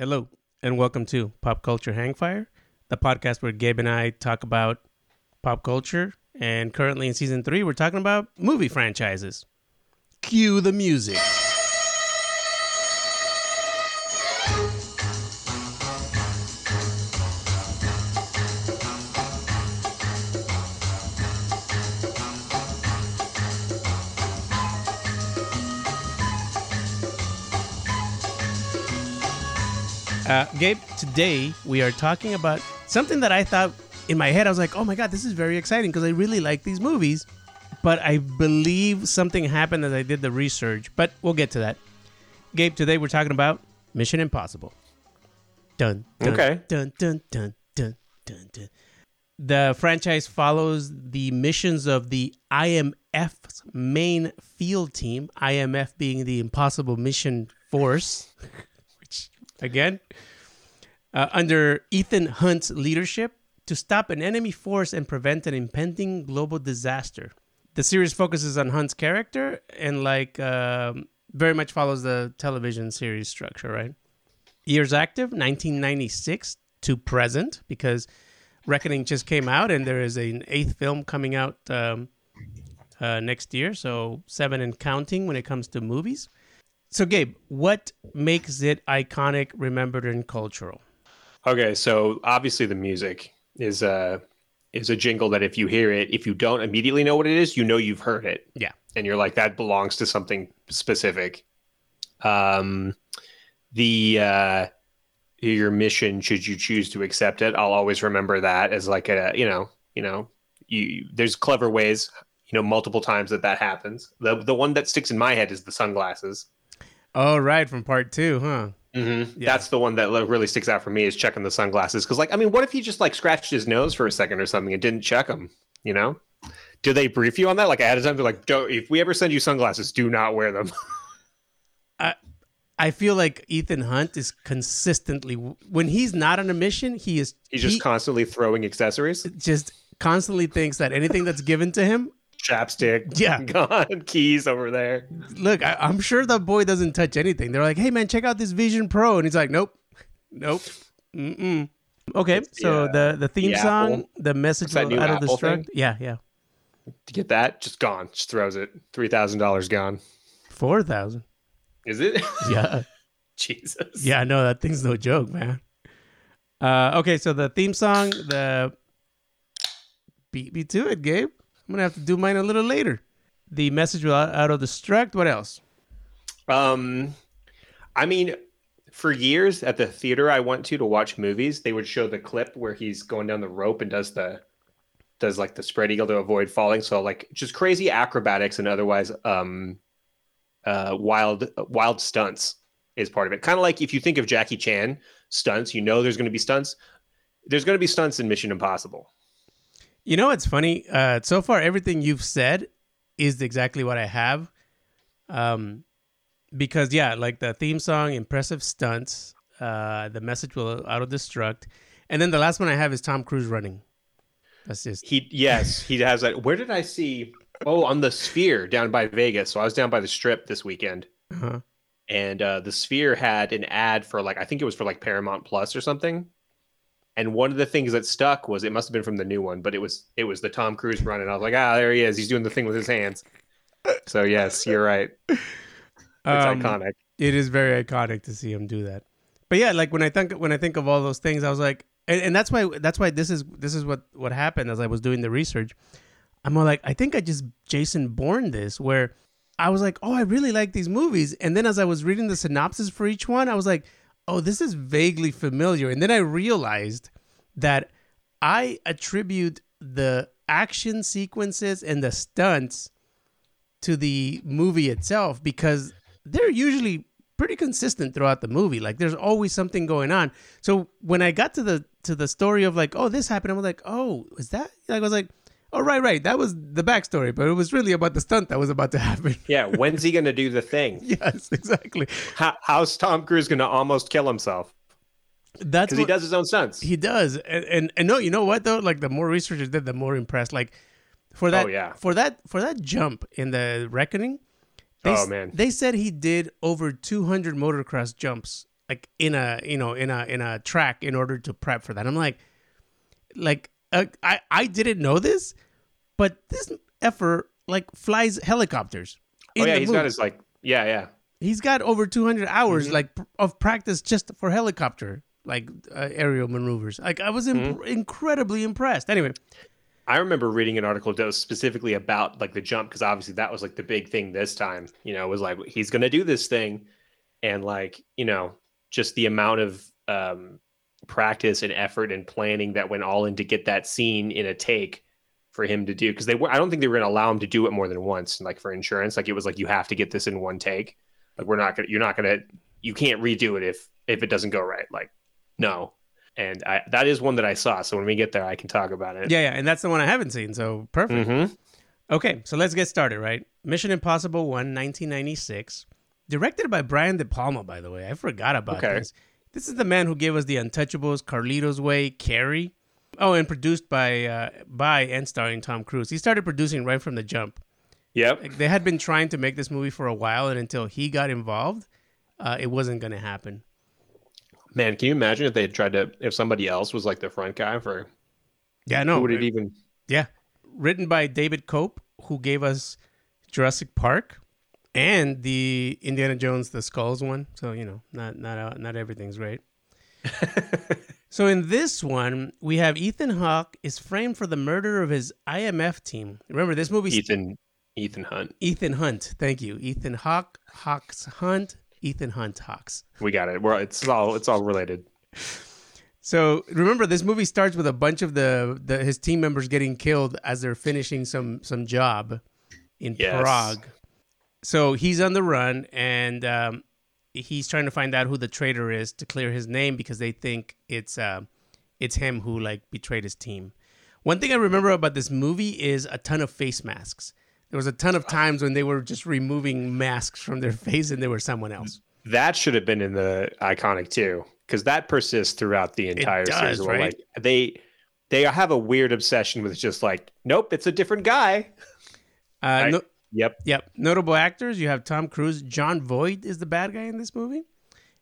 Hello, and welcome to Pop Culture Hangfire, the podcast where Gabe and I talk about pop culture, and currently in season 3, we're talking about movie franchises. Cue the music. Gabe, today we are talking about something that I thought in my head, I was like, oh my God, this is very exciting because I really like these movies, but I believe something happened as I did the research, but we'll get to that. Gabe, today we're talking about Mission Impossible. Dun, dun, okay. Dun, dun, dun, dun, dun, dun. The franchise follows the missions of the IMF's main field team, IMF being the Impossible Mission Force. Again, under Ethan Hunt's leadership to stop an enemy force and prevent an impending global disaster. The series focuses on Hunt's character and very much follows the television series structure, right? Years active, 1996 to present, because Reckoning just came out and there is an 8th film coming out next year. So 7 and counting when it comes to movies. So, Gabe, what makes it iconic, remembered, and cultural? Okay, so obviously the music is a jingle that if you hear it, if you don't immediately know what it is, you know you've heard it. Yeah. And you're like, that belongs to something specific. Your mission, should you choose to accept it, I'll always remember that as like a, there's clever ways, multiple times that happens. The one that sticks in my head is the sunglasses. Oh, right. From part 2, huh? Mm-hmm. Yeah. That's the one that really sticks out for me is checking the sunglasses. Because, what if he just, scratched his nose for a second or something and didn't check them, Do they brief you on that? Ahead of time, they're like, if we ever send you sunglasses, do not wear them. I feel like Ethan Hunt is consistently, when he's not on a mission, he's constantly throwing accessories? Just constantly thinks that anything that's given to him, chapstick, yeah, gone, keys over there. Look, I'm sure that boy doesn't touch anything. They're like, hey man, check out this Vision Pro, and he's like, nope. Mm-mm. Okay, so yeah. The theme song, Apple. The message out of the strength, yeah. To get that, just gone, just throws it. $3,000 gone. 4,000. Is it? Yeah. Jesus. Yeah, no, that thing's no joke, man. Okay, so the theme song, beat me to it, Gabe. I'm gonna have to do mine a little later. The message will auto-destruct. What else? For years at the theater I went to watch movies, they would show the clip where he's going down the rope and does the spread eagle to avoid falling. So just crazy acrobatics and otherwise wild stunts is part of it. Kind of like if you think of Jackie Chan stunts, there's gonna be stunts. There's gonna be stunts in Mission Impossible. You know what's funny? So far, everything you've said is exactly what I have. Because, the theme song, impressive stunts, the message will auto-destruct. And then the last one I have is Tom Cruise running. That's just... He has that. Where did I see? Oh, on the Sphere down by Vegas. So I was down by the Strip this weekend. Uh-huh. And the Sphere had an ad for, I think it was for, Paramount Plus or something. And one of the things that stuck was, it must have been from the new one, but it was the Tom Cruise run. And I was like, there he is. He's doing the thing with his hands. So, yes, you're right. It's iconic. It is very iconic to see him do that. But, when I think of all those things, I was like, and that's why this is what happened as I was doing the research. I'm all like, I think I just Jason Bourne this, where I was like, oh, I really like these movies. And then as I was reading the synopsis for each one, I was like, oh, this is vaguely familiar. And then I realized that I attribute the action sequences and the stunts to the movie itself because they're usually pretty consistent throughout the movie. There's always something going on. So when I got to the story of this happened, I was like, oh, is that? I was like, oh, right. That was the backstory, but it was really about the stunt that was about to happen. Yeah, when's he going to do the thing? Yes, exactly. How's Tom Cruise going to almost kill himself? That's because he does his own stunts. He does. And no, you know what, though? The more researchers did, the more impressed. For that, for that jump in the Reckoning, they said he did over 200 motocross jumps like in a track in order to prep for that. I'm I didn't know this, but this effer flies helicopters. Oh yeah, he's got his He's got over 200 hours mm-hmm. Of practice just for helicopter aerial maneuvers. I was incredibly impressed. Anyway, I remember reading an article that was specifically about the jump, because obviously that was the big thing this time. You know, it was he's going to do this thing, and just the amount of practice and effort and planning that went all in to get that scene in a take for him to do, because I don't think they were going to allow him to do it more than once. For insurance, it was you have to get this in one take. You can't redo it if it doesn't go right. No. And that is one that I saw. So when we get there, I can talk about it. Yeah. And that's the one I haven't seen. So perfect. Mm-hmm. Okay. So let's get started, right? Mission Impossible 1, 1996. Directed by Brian De Palma, by the way. I forgot about this. This is the man who gave us The Untouchables, Carlito's Way, Carrie. Oh, and produced by and starring Tom Cruise. He started producing right from the jump. Yep. They had been trying to make this movie for a while, and until he got involved, it wasn't going to happen. Man, can you imagine if they tried to? If somebody else was the front guy for? Yeah, no. Who would it even? Yeah, written by David Cope, who gave us Jurassic Park and the Indiana Jones, the Skulls one. So not everything's great. So in this one, we have Ethan Hawke is framed for the murder of his IMF team. Remember this movie? Ethan Hunt. Ethan Hunt. Thank you. Ethan Hawke. Hawke's Hunt. Ethan Hunt Hawks. We got it. Well, it's all related. So remember, this movie starts with a bunch of his team members getting killed as they're finishing some job in Prague. So he's on the run, and he's trying to find out who the traitor is to clear his name, because they think it's him who betrayed his team. One thing I remember about this movie is a ton of face masks. There was a ton of times when they were just removing masks from their face and they were someone else. That should have been in the iconic too, because that persists throughout the entire series. Right? They have a weird obsession with just nope, it's a different guy. Right? Yep. Notable actors: you have Tom Cruise, John Voight is the bad guy in this movie,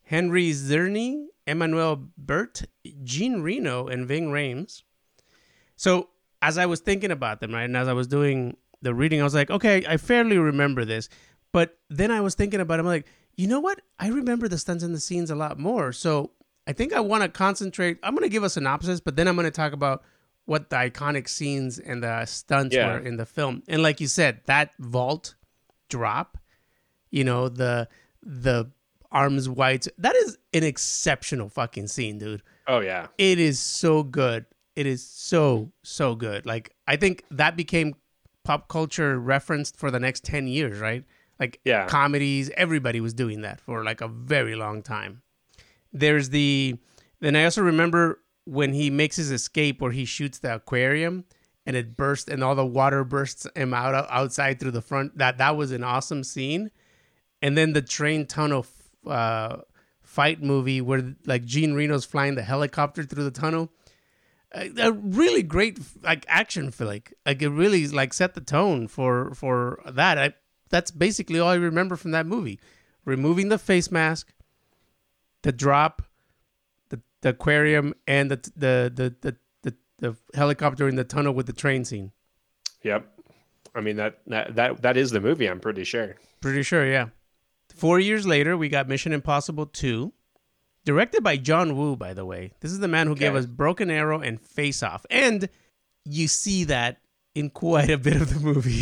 Henry Zerny, Emmanuel Burt, Jean Reno, and Ving Rhames. So as I was thinking about them, right, and as I was doing the reading, I was okay, I fairly remember this. But then I was thinking about it. I'm I remember the stunts and the scenes a lot more. So I think I want to concentrate. I'm going to give a synopsis, but then I'm going to talk about what the iconic scenes and the stunts were in the film. And like you said, that vault drop, the arms wide. That is an exceptional fucking scene, dude. Oh, yeah. It is so good. It is so, so good. I think that became pop culture referenced for the next 10 years, right? Comedies, everybody was doing that for a very long time. There's then I also remember when he makes his escape where he shoots the aquarium and it bursts and all the water bursts him outside through the front. That was an awesome scene. And then the train tunnel fight movie where Jean Reno's flying the helicopter through the tunnel. A really great action flick. It really set the tone for that. That's basically all I remember from that movie: removing the face mask, the drop, the aquarium, and the helicopter in the tunnel with the train scene. Yep, I mean that is the movie. I'm pretty sure. Yeah. 4 years later, we got Mission Impossible 2. Directed by John Woo, by the way. This is the man who gave us Broken Arrow and Face Off. And you see that in quite a bit of the movie.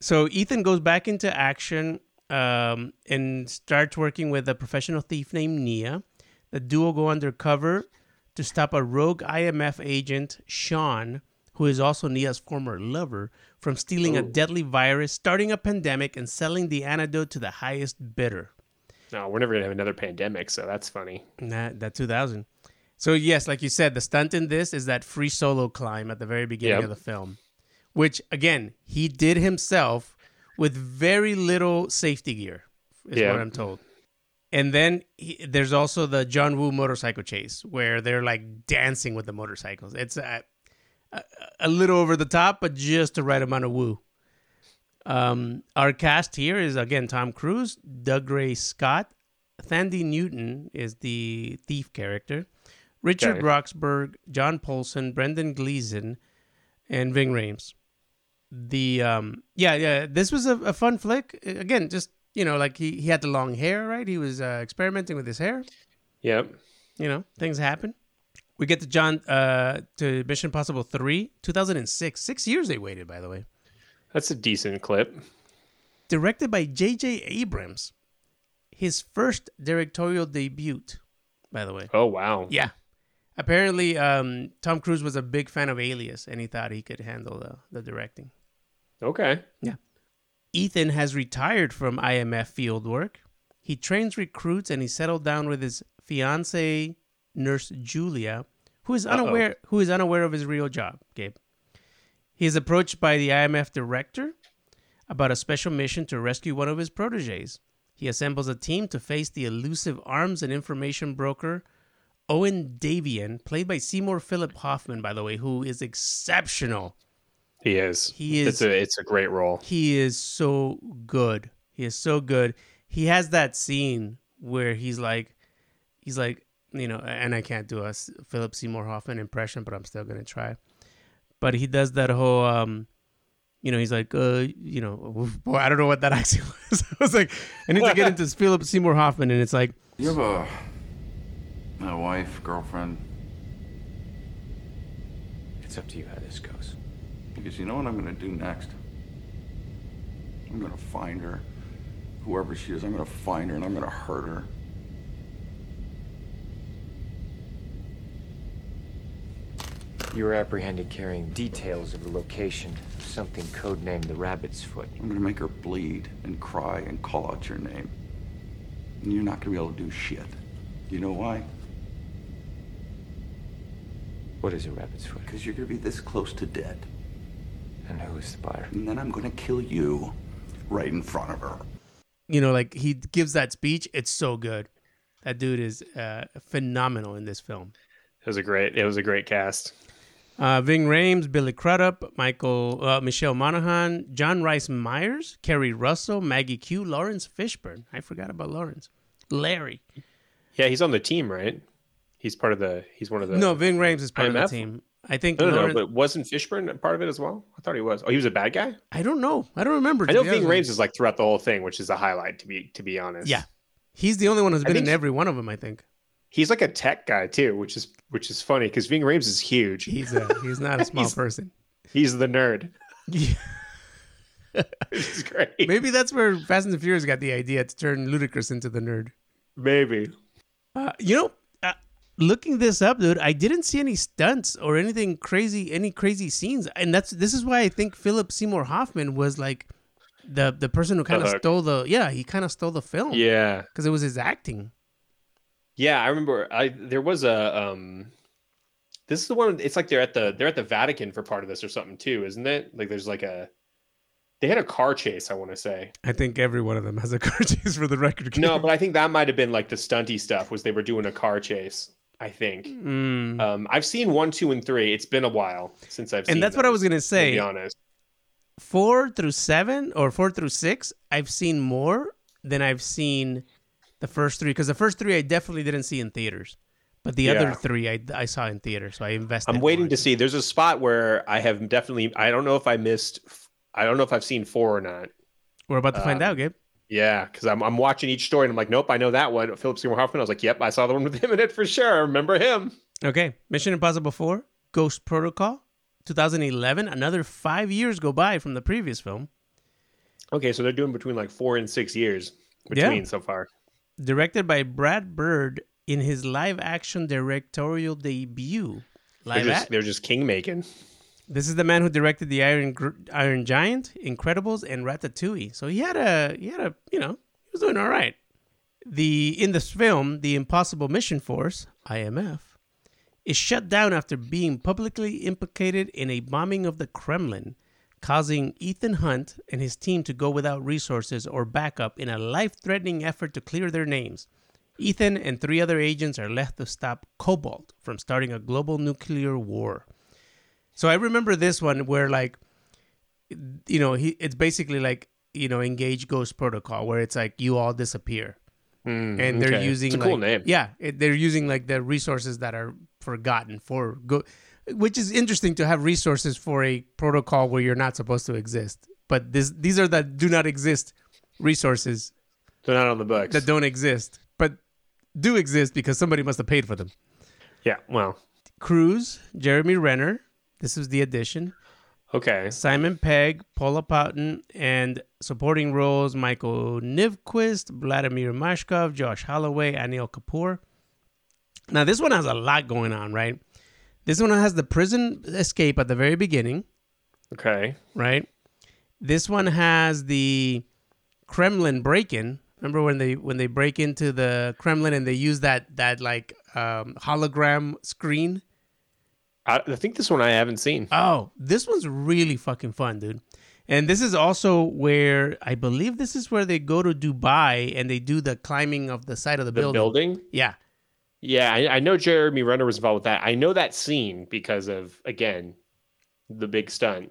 So Ethan goes back into action and starts working with a professional thief named Nia. The duo go undercover to stop a rogue IMF agent, Sean, who is also Nia's former lover, from stealing a deadly virus, starting a pandemic, and selling the antidote to the highest bidder. No, we're never going to have another pandemic, so that's funny. That 2000. So, yes, like you said, the stunt in this is that free solo climb at the very beginning of the film, which, again, he did himself with very little safety gear, is what I'm told. And then there's also the John Woo motorcycle chase, where they're, dancing with the motorcycles. It's a little over the top, but just the right amount of woo. Our cast here is, again, Tom Cruise, Doug Gray Scott, Thandie Newton is the thief character, Richard Roxburgh, John Polson, Brendan Gleeson, and Ving Rhames. This was a fun flick. Again, just, you know, like he had the long hair, right? He was experimenting with his hair. Yep. You know, things happen. We get to to Mission Impossible 3, 2006. 6 years they waited, by the way. That's a decent clip. Directed by JJ Abrams. His first directorial debut, by the way. Oh, wow. Yeah. Apparently, Tom Cruise was a big fan of Alias, and he thought he could handle the directing. Okay. Yeah. Ethan has retired from IMF fieldwork. He trains recruits, and he settled down with his fiancée, Nurse Julia, who is unaware of his real job, Gabe. He is approached by the IMF director about a special mission to rescue one of his protégés. He assembles a team to face the elusive arms and information broker, Owen Davian, played by Seymour Philip Hoffman, by the way, who is exceptional. He is. It's a great role. He is so good. He has that scene where he's like, you know, and I can't do a Philip Seymour Hoffman impression, but I'm still going to try. But he does that whole, you know, he's like, you know, boy, I don't know what that accent was. I was like, I need to get into Philip Seymour Hoffman. And it's like, you have a wife, girlfriend. It's up to you how this goes. Because you know what I'm going to do next? I'm going to find her. Whoever she is, I'm going to find her and I'm going to hurt her. You were apprehended carrying details of the location of something codenamed the Rabbit's Foot. I'm going to make her bleed and cry and call out your name. And you're not going to be able to do shit. You know why? What is a rabbit's foot? Because you're going to be this close to dead. And who is the buyer? And then I'm going to kill you right in front of her. You know, like, he gives that speech. It's so good. That dude is phenomenal in this film. It was a great cast. Ving Rhames, Billy Crudup, Michelle Monahan, John Rhys Meyers, Kerry Russell, Maggie Q, Lawrence Fishburne. I forgot about Lawrence. Larry. Yeah, he's on the team, right? He's one of the. No, Ving Rhames is part IMF? Of the team. I think. No, but wasn't Fishburne part of it as well? I thought he was. Oh, he was a bad guy? I don't know. I don't remember. I know Ving Rhames is like throughout the whole thing, which is a highlight, to be honest. Yeah, he's the only one who's been in every one of them, I think. He's like a tech guy too, which is funny because Ving Rhames is huge. He's not a small person. He's the nerd. Yeah. Which is great. Maybe that's where Fast and the Furious got the idea to turn Ludacris into the nerd. Maybe. Looking this up, dude, I didn't see any stunts or anything crazy, any crazy scenes, and this is why I think Philip Seymour Hoffman was like the person who kind of stole the film. Yeah, because it was his acting. Yeah, I remember. There was a. This is the one. It's like they're at the Vatican for part of this or something too, isn't it? Like there's like a. They had a car chase. I want to say. I think every one of them has a car chase for the record. No, but I think that might have been like the stunty stuff. Was they were doing a car chase? I think. Mm. I've seen 1, 2, and 3. It's been a while since I've seen. And that's what I was gonna say. To be honest. 4 through 7 or 4 through 6, I've seen more than I've seen. The first three, because the first three I definitely didn't see in theaters, but the other three I saw in theaters, so I invested. I'm waiting to see. There's a spot where I have definitely. I don't know if I've seen 4 or not. We're about to find out, Gabe. Yeah, because I'm watching each story and I'm like, nope, I know that one. Philip Seymour Hoffman. I was like, yep, I saw the one with him in it for sure. I remember him. Okay, Mission Impossible 4, Ghost Protocol, 2011. Another 5 years go by from the previous film. Okay, so they're doing between like 4 and 6 years between so far. Directed by Brad Bird in his live-action directorial debut. They're just king-making. This is the man who directed The Iron Giant, Incredibles, and Ratatouille. So he was doing all right. In this film, the Impossible Mission Force, IMF, is shut down after being publicly implicated in a bombing of the Kremlin, causing Ethan Hunt and his team to go without resources or backup in a life-threatening effort to clear their names. Ethan and 3 other agents are left to stop Cobalt from starting a global nuclear war. So I remember this one where, like, you know, it's basically like, you know, Engage Ghost Protocol, where it's like you all disappear. And they're using, it's a cool name. Yeah, they're using like the resources that are forgotten for go, which is interesting to have resources for a protocol where you're not supposed to exist. But these are the do not exist resources. They're not on the books. That don't exist, but do exist because somebody must have paid for them. Yeah, well. Cruz, Jeremy Renner, this is the addition. Okay. Simon Pegg, Paula Patton, and supporting roles, Michael Nyqvist, Vladimir Mashkov, Josh Holloway, Anil Kapoor. Now, this one has a lot going on, right? This one has the prison escape at the very beginning. Okay. Right? This one has the Kremlin break-in. Remember when they break into the Kremlin and they use that like hologram screen? I think this one I haven't seen. Oh, this one's really fucking fun, dude. And this is also where, I believe this is where they go to Dubai and they do the climbing of the side of the building. The building? Yeah. Yeah, I know Jeremy Renner was involved with that. I know that scene because of, again, the big stunt.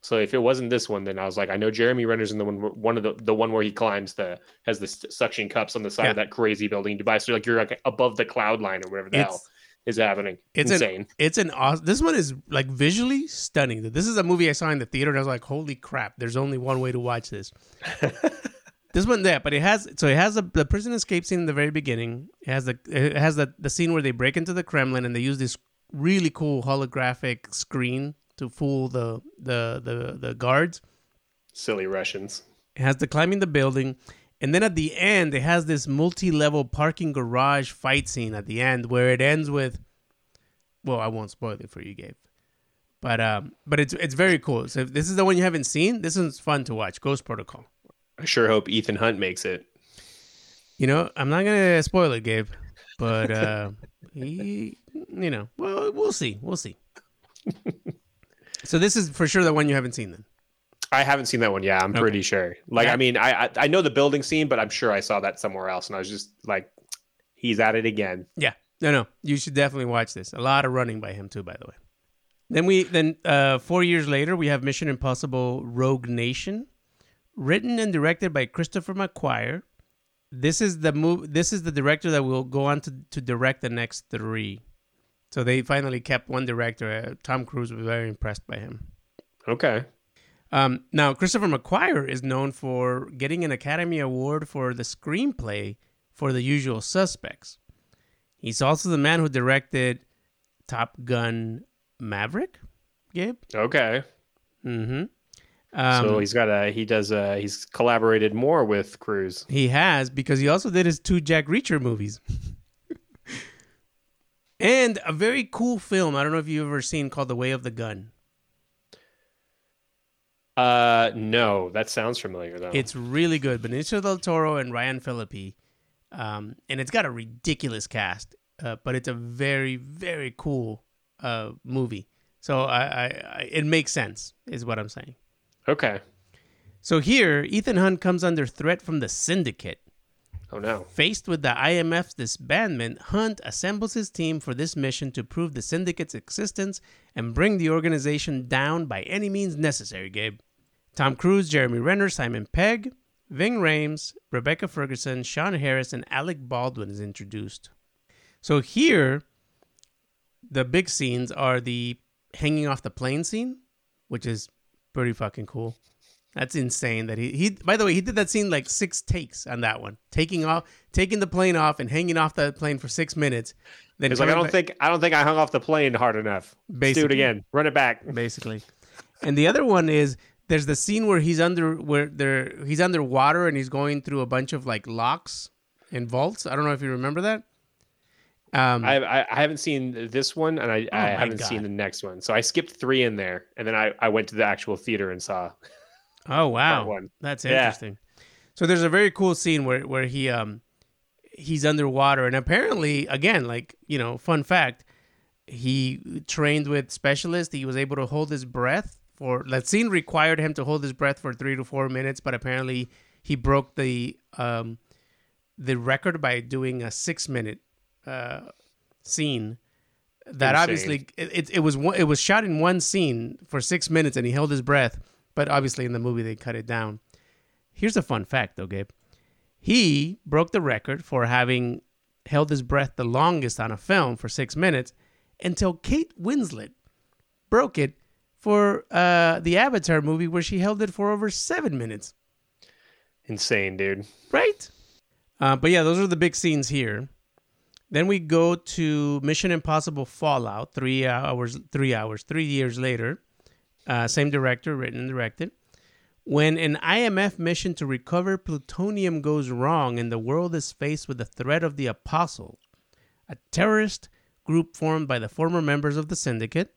So if it wasn't this one, then I was like, I know Jeremy Renner's in the one where he climbs has the suction cups on the side of that crazy building in Dubai. So like you're like above the cloud line or whatever the hell is happening. It's insane. This one is like visually stunning. This is a movie I saw in the theater and I was like, holy crap, there's only one way to watch this. This one there, but it has the prison escape scene in the very beginning. It has the scene where they break into the Kremlin and they use this really cool holographic screen to fool the guards. Silly Russians. It has the climbing the building. And then at the end, it has this multi-level parking garage fight scene at the end where it ends with, well, I won't spoil it for you, Gabe. But it's very cool. So if this is the one you haven't seen, this one's fun to watch, Ghost Protocol. I sure hope Ethan Hunt makes it. You know, I'm not going to spoil it, Gabe, but he, you know, well, we'll see. So this is for sure the one you haven't seen then. I haven't seen that one. Yeah, I'm pretty sure. Like, yeah. I mean, I know the building scene, but I'm sure I saw that somewhere else. And I was just like, he's at it again. Yeah. No. You should definitely watch this. A lot of running by him, too, by the way. Then 4 years later, we have Mission Impossible Rogue Nation, written and directed by Christopher McQuarrie. This is the director that will go on to direct the next three. So they finally kept one director. Tom Cruise was very impressed by him. Okay. Now, Christopher McQuarrie is known for getting an Academy Award for the screenplay for The Usual Suspects. He's also the man who directed Top Gun Maverick, Gabe. Okay. Mm-hmm. So he's collaborated more with Cruise. He has, because he also did his two Jack Reacher movies. And a very cool film, I don't know if you've ever seen, called The Way of the Gun. No, that sounds familiar though. It's really good. Benicio del Toro and Ryan Phillippe. And it's got a ridiculous cast, but it's a very, very cool movie. So it makes sense, is what I'm saying. Okay. So here, Ethan Hunt comes under threat from the Syndicate. Oh no. Faced with the IMF's disbandment, Hunt assembles his team for this mission to prove the Syndicate's existence and bring the organization down by any means necessary, Gabe. Tom Cruise, Jeremy Renner, Simon Pegg, Ving Rhames, Rebecca Ferguson, Sean Harris, and Alec Baldwin is introduced. So here, the big scenes are the hanging off the plane scene, which is pretty fucking cool. That's insane that he by the way, he did that scene like 6 takes on that one. Taking the plane off and hanging off the plane for 6 minutes. Then he's like, I don't think I hung off the plane hard enough. Basically. Let's do it again. Run it back. Basically. And the other one is there's the scene where he's underwater and he's going through a bunch of like locks and vaults. I don't know if you remember that. I haven't seen this one and I haven't seen the next one. So I skipped 3 in there and then I went to the actual theater and saw. Oh wow, that's interesting. Yeah. So there's a very cool scene where he he's underwater and apparently again, like, you know, fun fact, he trained with specialists. He was able to hold his breath for that scene required him to hold his breath for 3 to 4 minutes, but apparently he broke the record by doing a 6 minute scene. That obviously it was shot in one scene for 6 minutes and he held his breath. But obviously in the movie, they cut it down. Here's a fun fact, though, Gabe. He broke the record for having held his breath the longest on a film for 6 minutes until Kate Winslet broke it for the Avatar movie where she held it for over 7 minutes. Insane, dude. Right? But yeah, those are the big scenes here. Then we go to Mission Impossible Fallout, 3 years later. Same director, written and directed. When an IMF mission to recover plutonium goes wrong and the world is faced with the threat of the Apostle, a terrorist group formed by the former members of the Syndicate.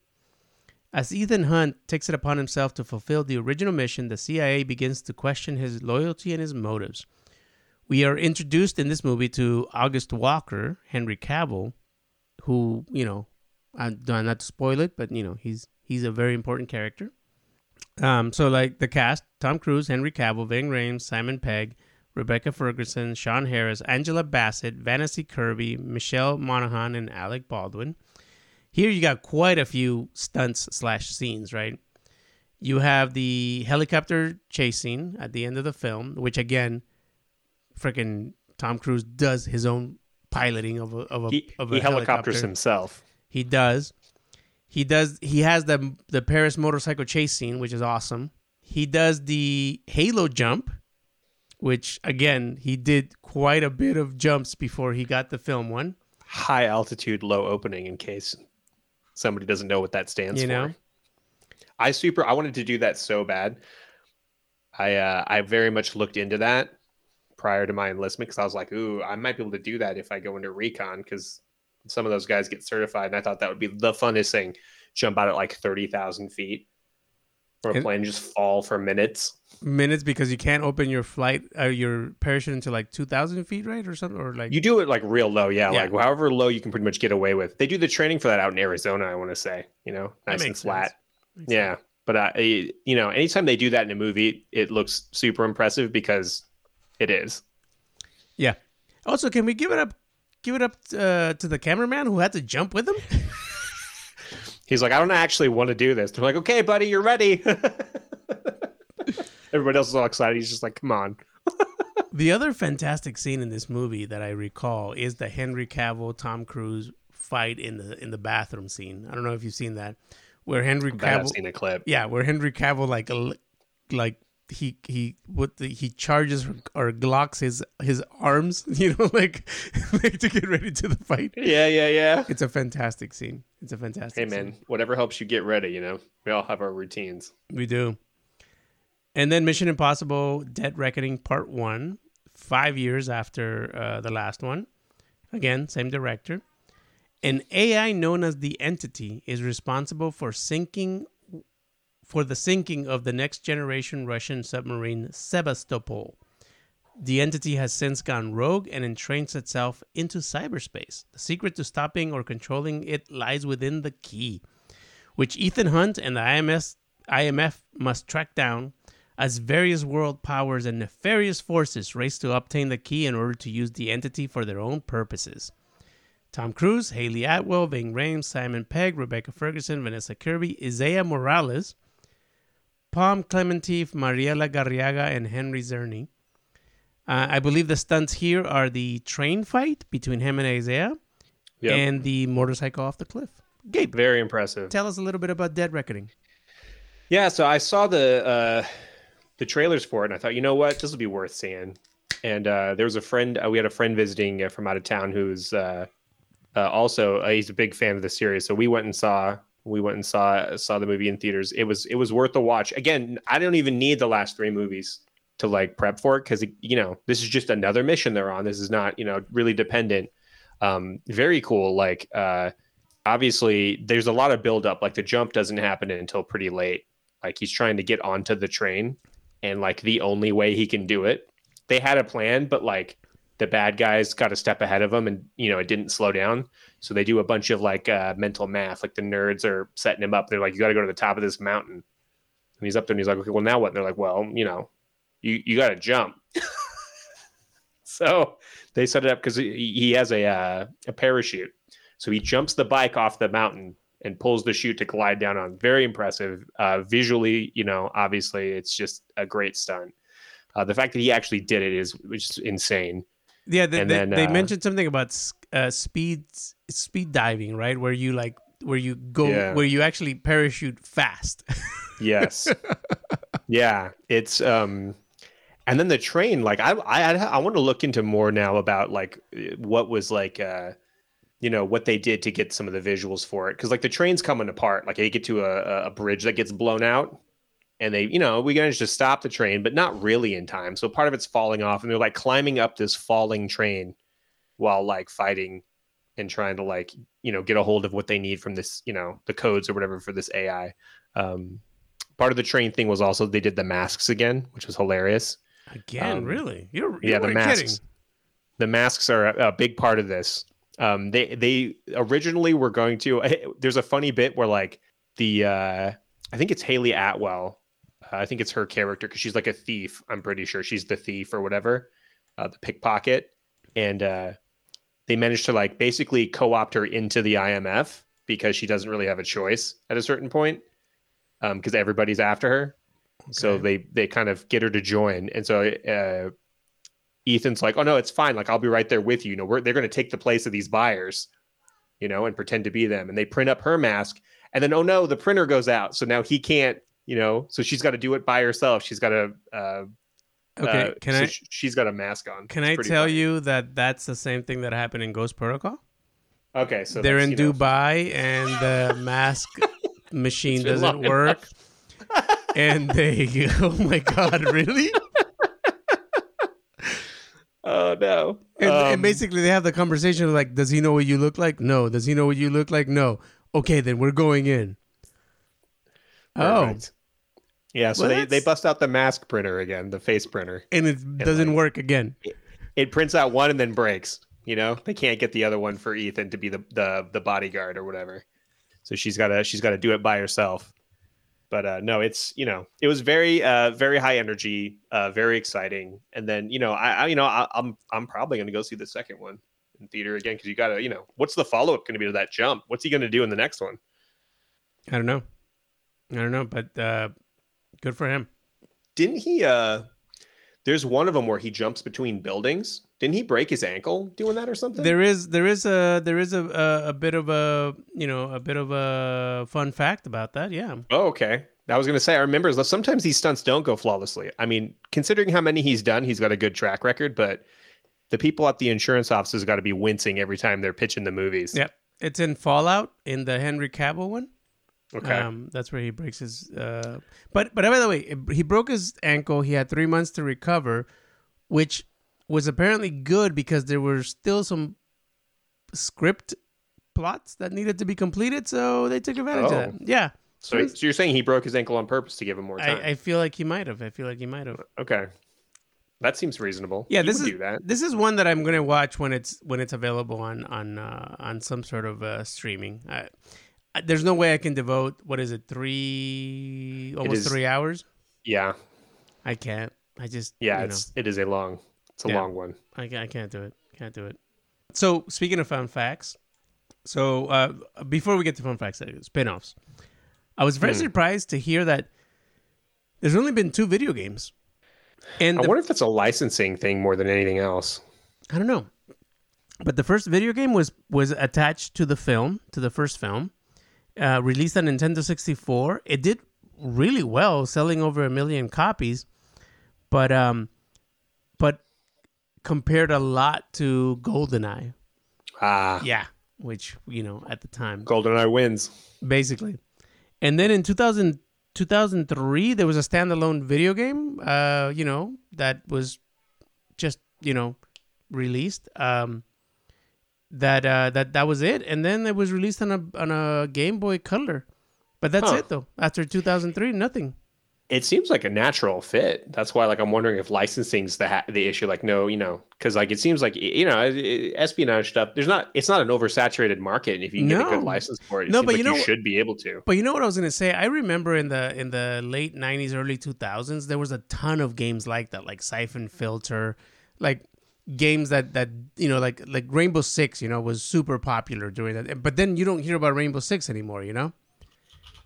As Ethan Hunt takes it upon himself to fulfill the original mission, the CIA begins to question his loyalty and his motives. We are introduced in this movie to August Walker, Henry Cavill, who, you know, I'm not to spoil it, but, you know, he's a very important character. So, like, the cast, Tom Cruise, Henry Cavill, Ving Rhames, Simon Pegg, Rebecca Ferguson, Sean Harris, Angela Bassett, Vanessa Kirby, Michelle Monahan, and Alec Baldwin. Here you got quite a few stunts/scenes, right? You have the helicopter chase scene at the end of the film, which, again, freaking Tom Cruise does his own piloting of a helicopters himself. He does. He has the Paris motorcycle chase scene, which is awesome. He does the Halo jump, which, again, he did quite a bit of jumps before he got the film one. High altitude, low opening, in case somebody doesn't know what that stands for. You know? I wanted to do that so bad. I very much looked into that prior to my enlistment, because I was like, ooh, I might be able to do that if I go into recon, because some of those guys get certified, and I thought that would be the funnest thing. Jump out at like 30,000 feet from a plane and just fall for minutes. Minutes, because you can't open your parachute into like 2,000 feet, right? Or something? Or like you do it like real low, yeah. Like however low you can pretty much get away with. They do the training for that out in Arizona, I want to say. You know, nice and flat. Yeah. But, you know, anytime they do that in a movie, it looks super impressive because it is. Yeah. Also, can we give it up? To the cameraman who had to jump with him. He's like, I don't actually want to do this. They're like, okay, buddy, you're ready. Everybody else is all excited. He's just like, come on. The other fantastic scene in this movie that I recall is the Henry Cavill, Tom Cruise fight in the bathroom scene. I don't know if you've seen that, where Henry Cavill. I've seen a clip. Yeah, where Henry Cavill like. He charges or glocks his arms, you know, like to get ready to the fight. Yeah. It's a fantastic scene. Hey, man, whatever helps you get ready, you know. We all have our routines. We do. And then Mission Impossible: Dead Reckoning Part 1, 5 years after the last one. Again, same director. An AI known as the Entity is responsible for the sinking of the next-generation Russian submarine Sevastopol. The Entity has since gone rogue and entrenches itself into cyberspace. The secret to stopping or controlling it lies within the key, which Ethan Hunt and the IMF must track down as various world powers and nefarious forces race to obtain the key in order to use the Entity for their own purposes. Tom Cruise, Haley Atwell, Ving Rhames, Simon Pegg, Rebecca Ferguson, Vanessa Kirby, Isaiah Morales, Palm Clemente, Mariela Garriaga, and Henry Czerny. I believe the stunts here are the train fight between him and Isaiah, yep, and the motorcycle off the cliff. Gabe, very impressive. Tell us a little bit about Dead Reckoning. Yeah, so I saw the trailers for it, and I thought, you know what? This will be worth seeing. And there was a friend. We had a friend visiting from out of town who's also he's a big fan of the series. So we went and saw. We went and saw the movie in theaters. It was worth a watch. Again, I don't even need the last three movies to like prep for it, because, you know, this is just another mission they're on. This is not, you know, really dependent. Very cool. Like, obviously, there's a lot of buildup. Like the jump doesn't happen until pretty late. Like he's trying to get onto the train, and like the only way he can do it. They had a plan, but like the bad guys got a step ahead of them, and, you know, it didn't slow down. So they do a bunch of like mental math, like the nerds are setting him up. They're like, you got to go to the top of this mountain. And he's up there and he's like, okay, well, now what? And they're like, well, you know, you got to jump. So they set it up because he has a parachute. So he jumps the bike off the mountain and pulls the chute to glide down on. Very impressive. Visually, you know, obviously it's just a great stunt. The fact that he actually did it is just insane. Yeah, they mentioned something about speed diving, right? Where you actually parachute fast. Yes. Yeah, it's and then the train. Like I want to look into more now about like what was like you know what they did to get some of the visuals for it, because like the train's coming apart. Like they get to a bridge that gets blown out. And they, you know, we managed to stop the train, but not really in time. So part of it's falling off, and they're like climbing up this falling train while like fighting and trying to like, you know, get a hold of what they need from this, you know, the codes or whatever for this AI. Part of the train thing was also they did the masks again, which was hilarious. Again, really? Yeah, the masks. Kidding. The masks are a big part of this. They originally were going to. There's a funny bit where like the I think it's Haley Atwell. I think it's her character because she's like a thief. I'm pretty sure she's the thief or whatever, the pickpocket. And they managed to like basically co-opt her into the IMF because she doesn't really have a choice at a certain point because everybody's after her. Okay. So they kind of get her to join. And so Ethan's like, oh, no, it's fine. Like, I'll be right there with you. You know, they're going to take the place of these buyers, you know, and pretend to be them. And they print up her mask. And then, oh, no, the printer goes out. So now he can't, you know, so she's got to do it by herself. She's got to. Okay. She's got a mask on. Can I tell you that that's the same thing that happened in Ghost Protocol? Okay. So they're in Dubai and the mask machine doesn't work. And they. Oh, my God. Really? Oh, no. And basically they have the conversation like, does he know what you look like? No. Does he know what you look like? No. Okay, then we're going in. Perfect. Oh. Yeah, so they bust out the mask printer again, the face printer. And it doesn't work again. It prints out one and then breaks. You know, they can't get the other one for Ethan to be the bodyguard or whatever. So she's gotta do it by herself. But no, it's, you know, it was very very high energy, very exciting. And then, you know, I'm probably gonna go see the second one in theater again, because you gotta, you know, what's the follow-up gonna be to that jump? What's he gonna do in the next one? I don't know, but good for him. Didn't he there's one of them where he jumps between buildings. Didn't he break his ankle doing that or something? There is a bit of a fun fact about that. Yeah. Oh, okay. I was gonna say, I remember sometimes these stunts don't go flawlessly. I mean, considering how many he's done, he's got a good track record, but the people at the insurance offices got to be wincing every time they're pitching the movies. Yep. It's in Fallout, in the Henry Cavill one. Okay. That's where he breaks his... But by the way, he broke his ankle. He had 3 months to recover, which was apparently good because there were still some script plots that needed to be completed, so they took advantage of that. Yeah. So you're saying he broke his ankle on purpose to give him more time? I feel like he might have. Okay. That seems reasonable. Yeah, this is one that I'm going to watch when it's available on some sort of streaming. There's no way I can devote, what is it, almost 3 hours? Yeah. I can't. I just... Yeah, it's a long one. I can't do it. So speaking of fun facts, so before we get to fun facts, spinoffs, I was very surprised to hear that there's only been 2 video games. And I wonder if that's a licensing thing more than anything else. I don't know. But the first video game was attached to the film, to the first film, released on Nintendo 64. It did really well, selling over 1 million copies, but compared a lot to Goldeneye. Yeah, which, you know, at the time. Goldeneye wins. Basically. And then in 2003, there was a standalone video game, you know, that was just, you know, released. That was it, and then it was released on a Game Boy Color. But that's it, though. After 2003, nothing. It seems like a natural fit. That's why, like, I'm wondering if licensing's the issue. Like, no, you know, because like it seems like, you know, espionage stuff. It's not an oversaturated market, and if you get a good license for it, you should be able to. But you know what I was gonna say? I remember in the late '90s, early 2000s, there was a ton of games like that, like Siphon Filter, like games that you know, like Rainbow Six, you know, was super popular during that. But then you don't hear about Rainbow Six anymore, you know.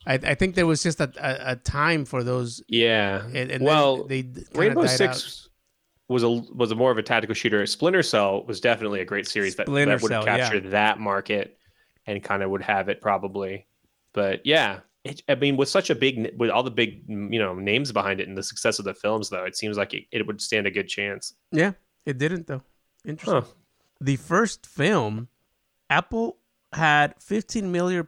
I think there was just a time for those. Yeah. And well, they Rainbow Six out. was a more of a tactical shooter. Splinter Cell was definitely a great series that would capture that market and kind of would have it probably. But yeah, with all the big, you know, names behind it and the success of the films, though, it seems like it would stand a good chance. Yeah, it didn't though. Interesting. Huh. The first film, Apple had $15 million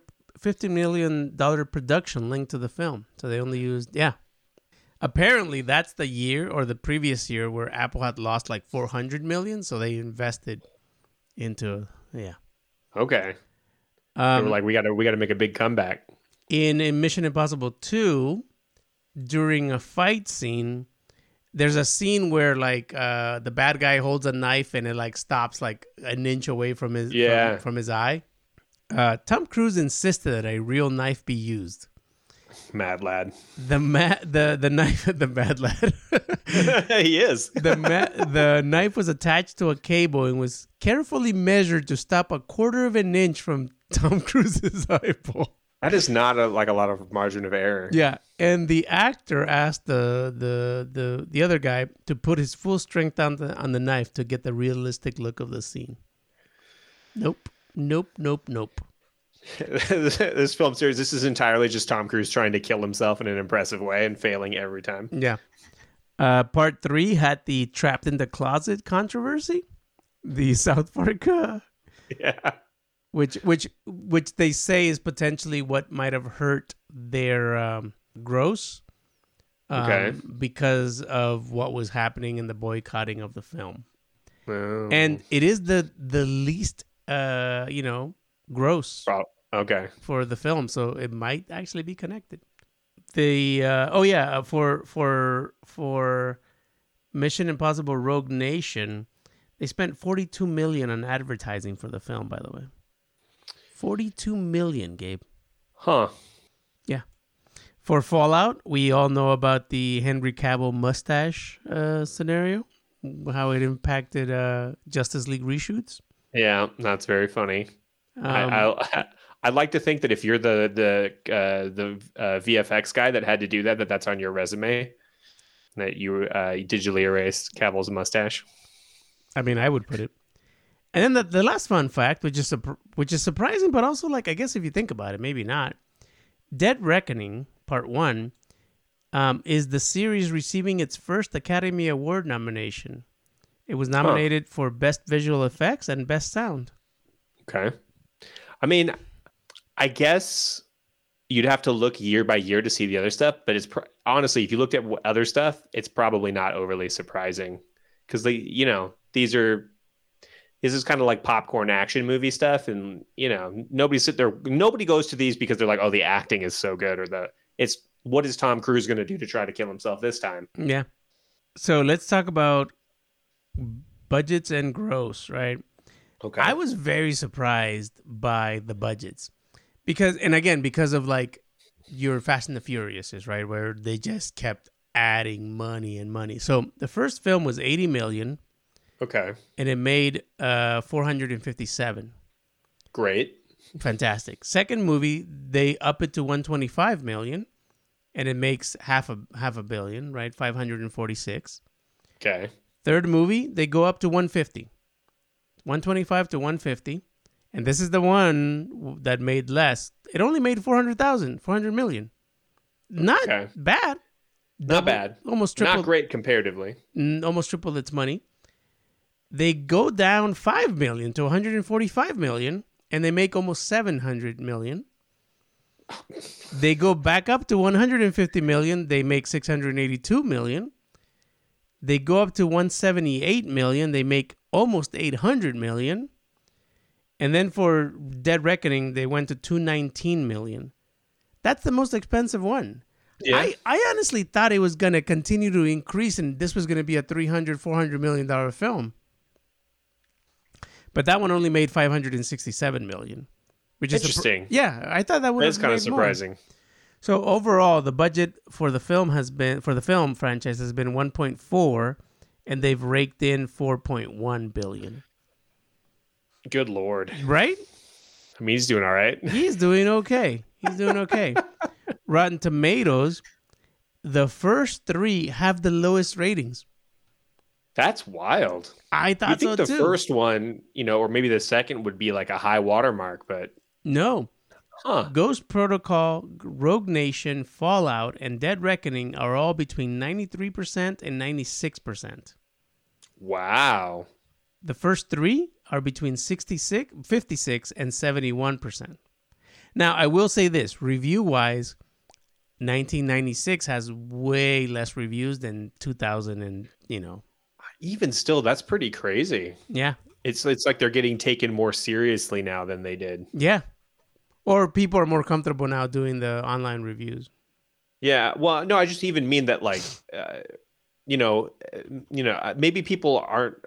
production linked to the film. So they only used, apparently that's the year or the previous year where Apple had lost like $400 million. So they invested into, Okay. They were like, we got to make a big comeback. In Mission Impossible 2, during a fight scene, there's a scene where like the bad guy holds a knife and it like stops like an inch away from his from his eye. Tom Cruise insisted that a real knife be used. Mad lad. The knife, the mad lad. He is. The knife was attached to a cable and was carefully measured to stop 1/4 inch from Tom Cruise's eyeball. That is not a lot of margin of error. Yeah, and the actor asked the other guy to put his full strength on the knife to get the realistic look of the scene. Nope. This film series, this is entirely just Tom Cruise trying to kill himself in an impressive way and failing every time. Yeah. Part 3 had the trapped in the closet controversy. The South Park. Which they say is potentially what might have hurt their gross. Okay. Because of what was happening in the boycotting of the film. Oh. And it is the least... gross. Oh, okay. For the film, so it might actually be connected. The for Mission Impossible Rogue Nation, they spent $42 million on advertising for the film. By the way, $42 million, Gabe. Huh. Yeah. For Fallout, we all know about the Henry Cavill mustache scenario, how it impacted Justice League reshoots. Yeah, that's very funny. I'd like to think that if you're the VFX guy that had to do that's on your resume, that you digitally erased Cavill's mustache. I mean, I would put it. And then the last fun fact, which is surprising, but also like I guess if you think about it, maybe not. Dead Reckoning Part 1 is the series receiving its first Academy Award nomination. It was nominated for Best Visual Effects and Best Sound. Okay. I mean, I guess you'd have to look year by year to see the other stuff, but it's honestly, if you looked at other stuff, it's probably not overly surprising because this is kind of like popcorn action movie stuff, and you know nobody goes to these because they're like, oh, the acting is so good, or what is Tom Cruise going to do to try to kill himself this time? Yeah. So let's talk about budgets and gross, right? Okay. I was very surprised by the budgets because of like your Fast and the Furious, right? Where they just kept adding money and money. So the first film was $80 million. Okay. And it made 457. Great. Fantastic. Second movie, they up it to 125 million and it makes half a billion, right? 546. Okay. Third movie, they go up to 150. 125 to 150. And this is the one that made less. It only made 400 million. Not bad. Not bad. Almost triple. Not great comparatively. Almost triple its money. They go down 5 million to 145 million. And they make almost 700 million. They go back up to 150 million. They make 682 million. They go up to 178 million. They make almost 800 million. And then for Dead Reckoning, they went to 219 million. That's the most expensive one. Yeah. I honestly thought it was going to continue to increase and this was going to be a $300-400 million film. But that one only made 567 million. Which is interesting. I thought that would have been kind of surprising. More. So overall, the budget for the film franchise has been 1.4, and they've raked in $4.1 billion. Good Lord. Right? I mean, he's doing all right. He's doing okay. He's doing okay. Rotten Tomatoes, the first three have the lowest ratings. That's wild. I thought so, too. You think the first one, you know, or maybe the second would be like a high watermark, but... No. Huh. Ghost Protocol, Rogue Nation, Fallout, and Dead Reckoning are all between 93% and 96%. Wow. The first three are between 56 and 71%. Now, I will say this. Review-wise, 1996 has way less reviews than 2000 and, you know... Even still, that's pretty crazy. Yeah. It's like they're getting taken more seriously now than they did. Yeah. Or people are more comfortable now doing the online reviews. Yeah. Well, no, I just even mean that, like, you know, maybe people aren't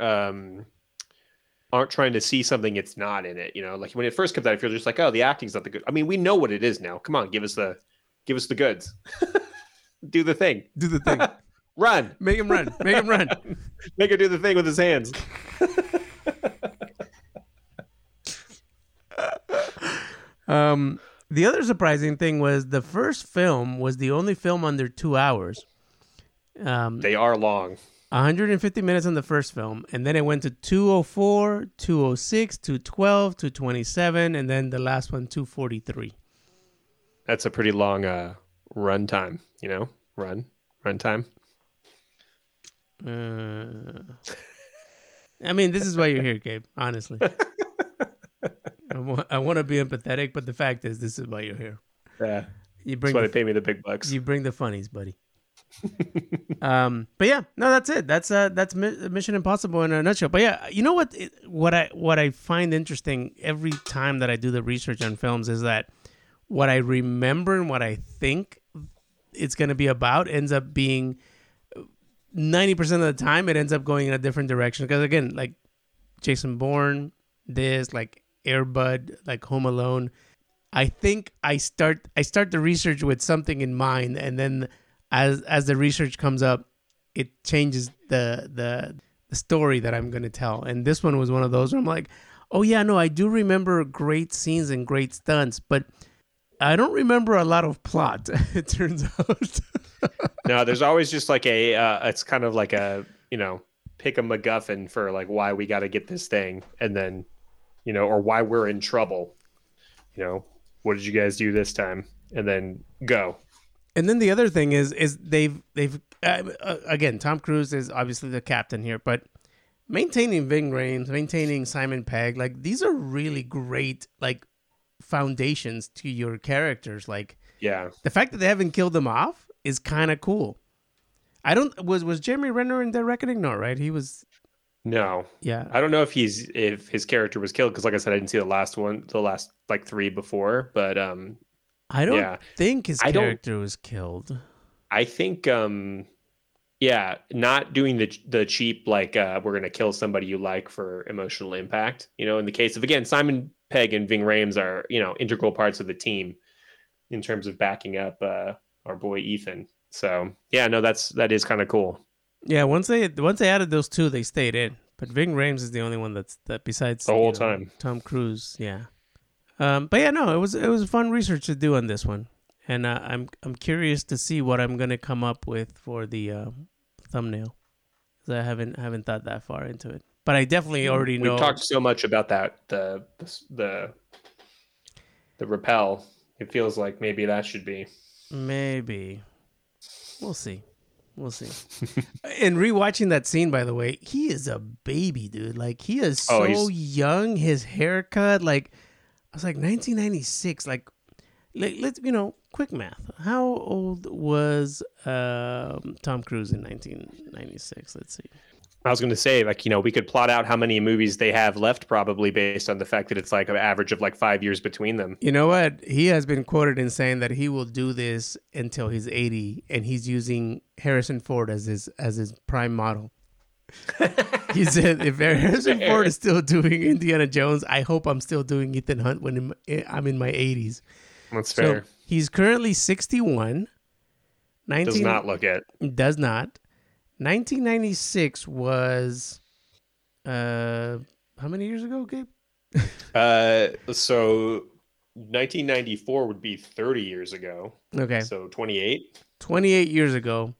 trying to see something it's not in it. You know, like when it first comes out, if you're just like, oh, the acting's not the good. I mean, we know what it is now. Come on, give us the goods. Do the thing. Run. Make him run. Make her do the thing with his hands. The other surprising thing was the first film was the only film under 2 hours. They are long. 150 minutes on the first film. And then it went to 204, 206, 212, 227, and then the last one, 243. That's a pretty long run time, you know? Run time. I mean, this is why you're here, Gabe, honestly. I want to be empathetic, but the fact is, this is why you're here. Yeah, that's why they pay me the big bucks. You bring the funnies, buddy. But yeah, no, that's it. That's Mission Impossible in a nutshell. But yeah, you know what I find interesting every time that I do the research on films is that what I remember and what I think it's going to be about ends up being 90% of the time it ends up going in a different direction. Because again, like Jason Bourne, this, like Air Bud, like Home Alone, I think I start the research with something in mind, and then as the research comes up, it changes the story that I'm going to tell. And this one was one of those where I'm like, oh yeah, no, I do remember great scenes and great stunts, but I don't remember a lot of plot. It turns out. No, there's always just like a, it's kind of like a, you know, pick a MacGuffin for like why we got to get this thing, and then, you know, or why we're in trouble. You know, what did you guys do this time? And then go. And then the other thing is they've again, Tom Cruise is obviously the captain here, but maintaining Ving Rhames, maintaining Simon Pegg, like these are really great, like, foundations to your characters. Like, yeah, the fact that they haven't killed them off is kind of cool. I don't was Jeremy Renner in Dead Reckoning? No, right? He was. No. Yeah. I don't know if his character was killed, because like I said, I didn't see the last one, the last like three before, but I don't think his character was killed. I think yeah, not doing the cheap like we're gonna kill somebody you like for emotional impact. You know, in the case of, again, Simon Pegg and Ving Rhames are, you know, integral parts of the team in terms of backing up our boy Ethan. So yeah, no, that is kind of cool. Yeah, once they added those two, they stayed in. But Ving Rhames is the only one that besides the whole time. Tom Cruise, yeah. But yeah, no, it was fun research to do on this one, and I'm curious to see what I'm gonna come up with for the thumbnail, because I haven't thought that far into it. But I definitely already know. We've talked so much about that the rappel. It feels like maybe that should be. Maybe we'll see. And rewatching that scene, by the way, he is a baby, dude. Like, he is so young. His haircut, like, I was like 1996. Like, let's, you know, quick math. How old was Tom Cruise in 1996? Let's see. I was going to say, like, you know, we could plot out how many movies they have left, probably based on the fact that it's like an average of like 5 years between them. You know what? He has been quoted in saying that he will do this until he's 80, and he's using Harrison Ford as his prime model. He said, if Harrison Ford is still doing Indiana Jones, I hope I'm still doing Ethan Hunt when I'm in my 80s. That's fair. So he's currently 61. Does not look it. Does not. 1996 was how many years ago, Gabe? So 1994 would be 30 years ago. Okay. So 28 years ago.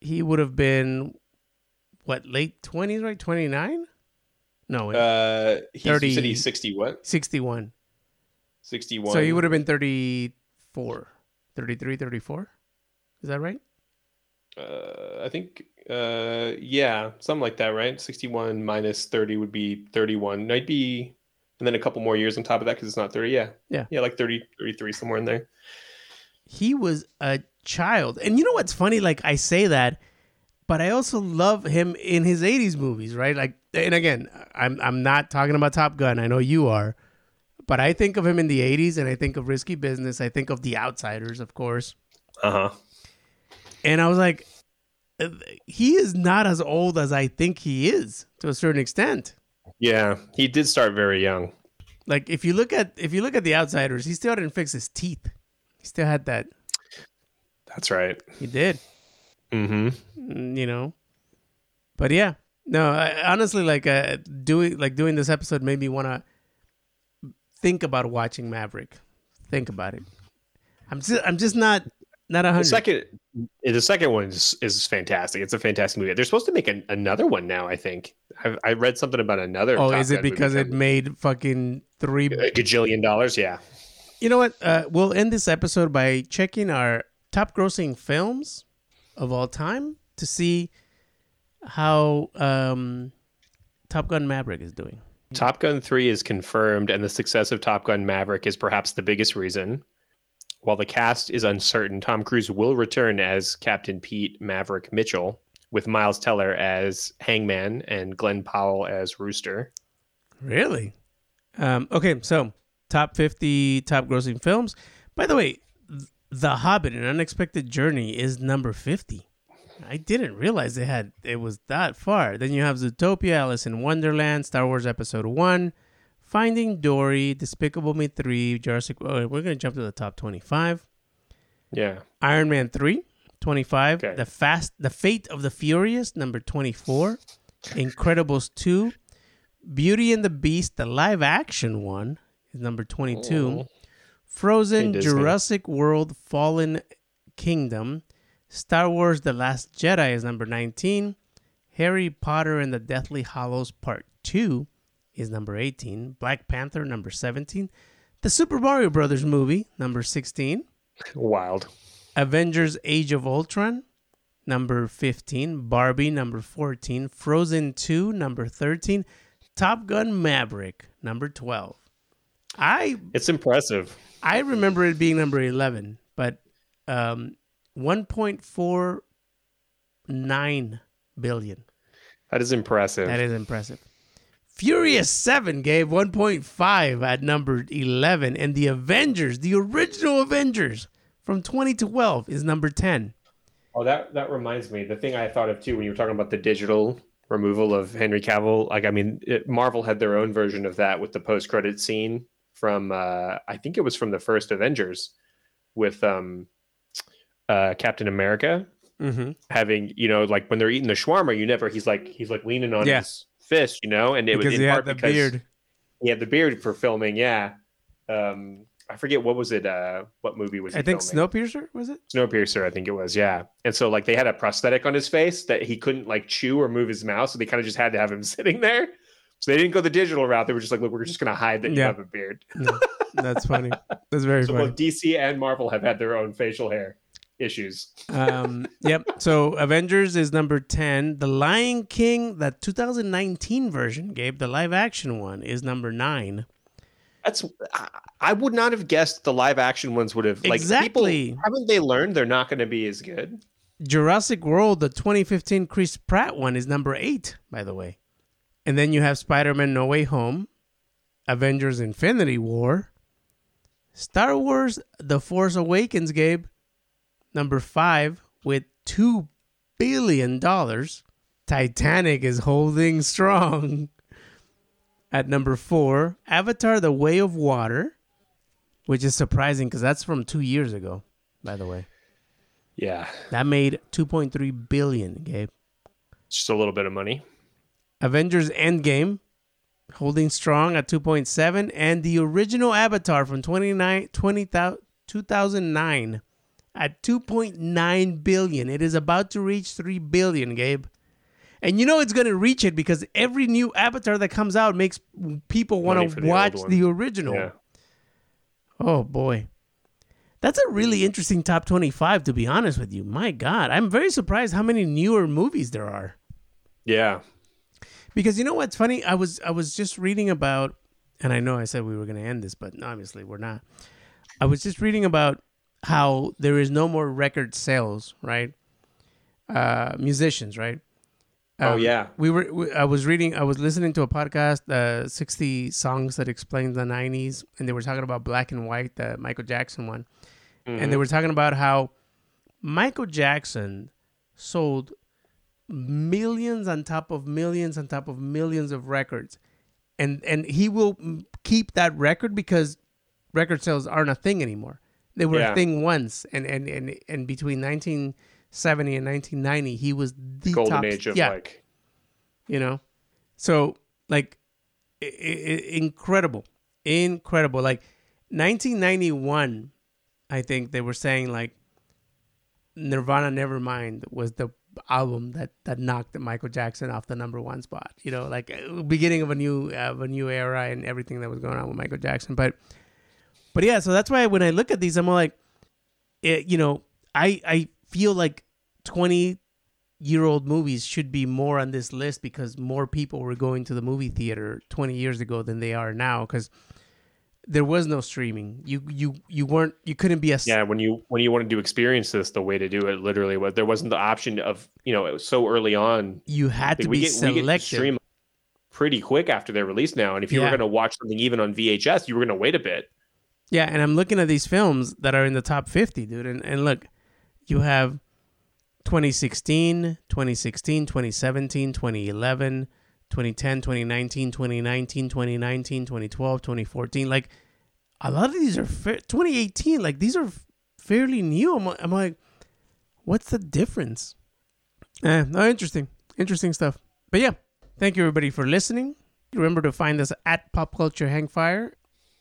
He would have been what, late 20s, right? 29? No. He said he's 60 what? 61. 61. So he would have been 34. 33, 34? Is that right? I think, yeah, something like that, right? 61 minus 30 would be 31. Might be, and then a couple more years on top of that because it's not 30. Yeah. Yeah. Yeah, like 30, 33, somewhere in there. He was a child. And you know what's funny? Like, I say that, but I also love him in his 80s movies, right? Like, and again, I'm not talking about Top Gun. I know you are. But I think of him in the 80s, and I think of Risky Business. I think of The Outsiders, of course. Uh-huh. And I was like, he is not as old as I think he is to a certain extent. Yeah, he did start very young. Like, if you look at The Outsiders, he still didn't fix his teeth. He still had that. That's right. He did. Mm-hmm. You know? But yeah. No, I, honestly, like, doing this episode made me want to think about watching Maverick. Think about it. I'm just not 100. The second one is fantastic. It's a fantastic movie. They're supposed to make another one now, I think. I read something about another. Oh, is it because it made fucking $3 gajillion? Yeah. You know what? We'll end this episode by checking our top grossing films of all time to see how Top Gun Maverick is doing. Top Gun 3 is confirmed, and the success of Top Gun Maverick is perhaps the biggest reason. While the cast is uncertain, Tom Cruise will return as Captain Pete Maverick Mitchell, with Miles Teller as Hangman and Glenn Powell as Rooster. Really? Okay, so top 50 top grossing films. By the way, The Hobbit: An Unexpected Journey is number 50. I didn't realize it was that far. Then you have Zootopia, Alice in Wonderland, Star Wars Episode 1. Finding Dory, Despicable Me 3, Jurassic World. We're going to jump to the top 25. Yeah. Iron Man 3, 25. Okay. The Fate of the Furious, number 24. Incredibles 2. Beauty and the Beast, the live action one, is number 22. Oh. Frozen, Jurassic World, Fallen Kingdom. Star Wars, The Last Jedi is number 19. Harry Potter and the Deathly Hallows Part 2. Is number 18. Black Panther, number 17. The Super Mario Brothers movie, number 16. Wild. Avengers Age of Ultron, number 15. Barbie, number 14. Frozen 2, number 13. Top Gun Maverick, number 12. It's impressive. I remember it being number 11, but 1.49 billion. That is impressive. That is impressive. Furious 7 gave 1.5 at number 11, and the Avengers, the original Avengers from 2012, is number 10. Oh, that reminds me. The thing I thought of too when you were talking about the digital removal of Henry Cavill, like, I mean, Marvel had their own version of that with the post-credit scene from, I think it was from the first Avengers, with Captain America having, you know, like when they're eating the shawarma, he's like leaning on his fist, you know, and it was in part because he had the beard for filming. Yeah. I forget what was it, what movie was it? I think Snowpiercer, was it? Snowpiercer, I think it was, yeah. And so like they had a prosthetic on his face that he couldn't like chew or move his mouth, so they kind of just had to have him sitting there. So they didn't go the digital route. They were just like, look, we're just gonna hide that you have a beard. That's funny. That's very funny. So both DC and Marvel have had their own facial hair issues. Yep. So Avengers is number 10. The Lion King, that 2019 version, Gabe, the live action one, is number 9. I would not have guessed the live action ones would have, like, exactly. People, haven't they learned they're not going to be as good? Jurassic World, the 2015 Chris Pratt one, is number 8, by the way. And then you have Spider-Man No Way Home, Avengers Infinity War, Star Wars The Force Awakens, Gabe, number 5 with $2 billion. Titanic is holding strong at number 4. Avatar, The Way of Water, which is surprising because that's from 2 years ago, by the way. Yeah. That made $2.3 billion, Gabe. Just a little bit of money. Avengers Endgame holding strong at 2.7, and the original Avatar from 2009 at 2.9 billion. It is about to reach 3 billion, Gabe. And you know it's going to reach it because every new Avatar that comes out makes people want to watch the original. Yeah. Oh, boy. That's a really interesting top 25, to be honest with you. My God, I'm very surprised how many newer movies there are. Yeah. Because you know what's funny? I was just reading about, and I know I said we were going to end this, but obviously we're not. I was just reading about how there is no more record sales, right? Musicians, right? I was listening to a podcast, 60 Songs That Explain the 90s, and they were talking about Black and White, the Michael Jackson one. Mm-hmm. And they were talking about how Michael Jackson sold millions on top of millions on top of millions of records. And he will keep that record because record sales aren't a thing anymore. They were a thing once. And between 1970 and 1990, he was the golden top, age of like, you know, so like incredible. Like 1991, I think they were saying like Nirvana Nevermind was the album that knocked Michael Jackson off the #1 spot. You know, like beginning of a new era and everything that was going on with Michael Jackson. But yeah, so that's why when I look at these, I'm like, you know, I feel like 20-year-old movies should be more on this list because more people were going to the movie theater 20 years ago than they are now because there was no streaming. You couldn't be when you wanted to experience this, the way to do it literally was there wasn't the option of, you know, it was so early on. You had to be selective. We get stream pretty quick after their release now, and if you were going to watch something even on VHS, you were going to wait a bit. Yeah, and I'm looking at these films that are in the top 50, dude, and look. You have 2016, 2017, 2011, 2010, 2019, 2012, 2014. Like, a lot of these are 2018. Like, these are fairly new. I'm like, what's the difference? No, interesting. Interesting stuff. But yeah, thank you, everybody, for listening. Remember to find us at Pop Culture Hangfire,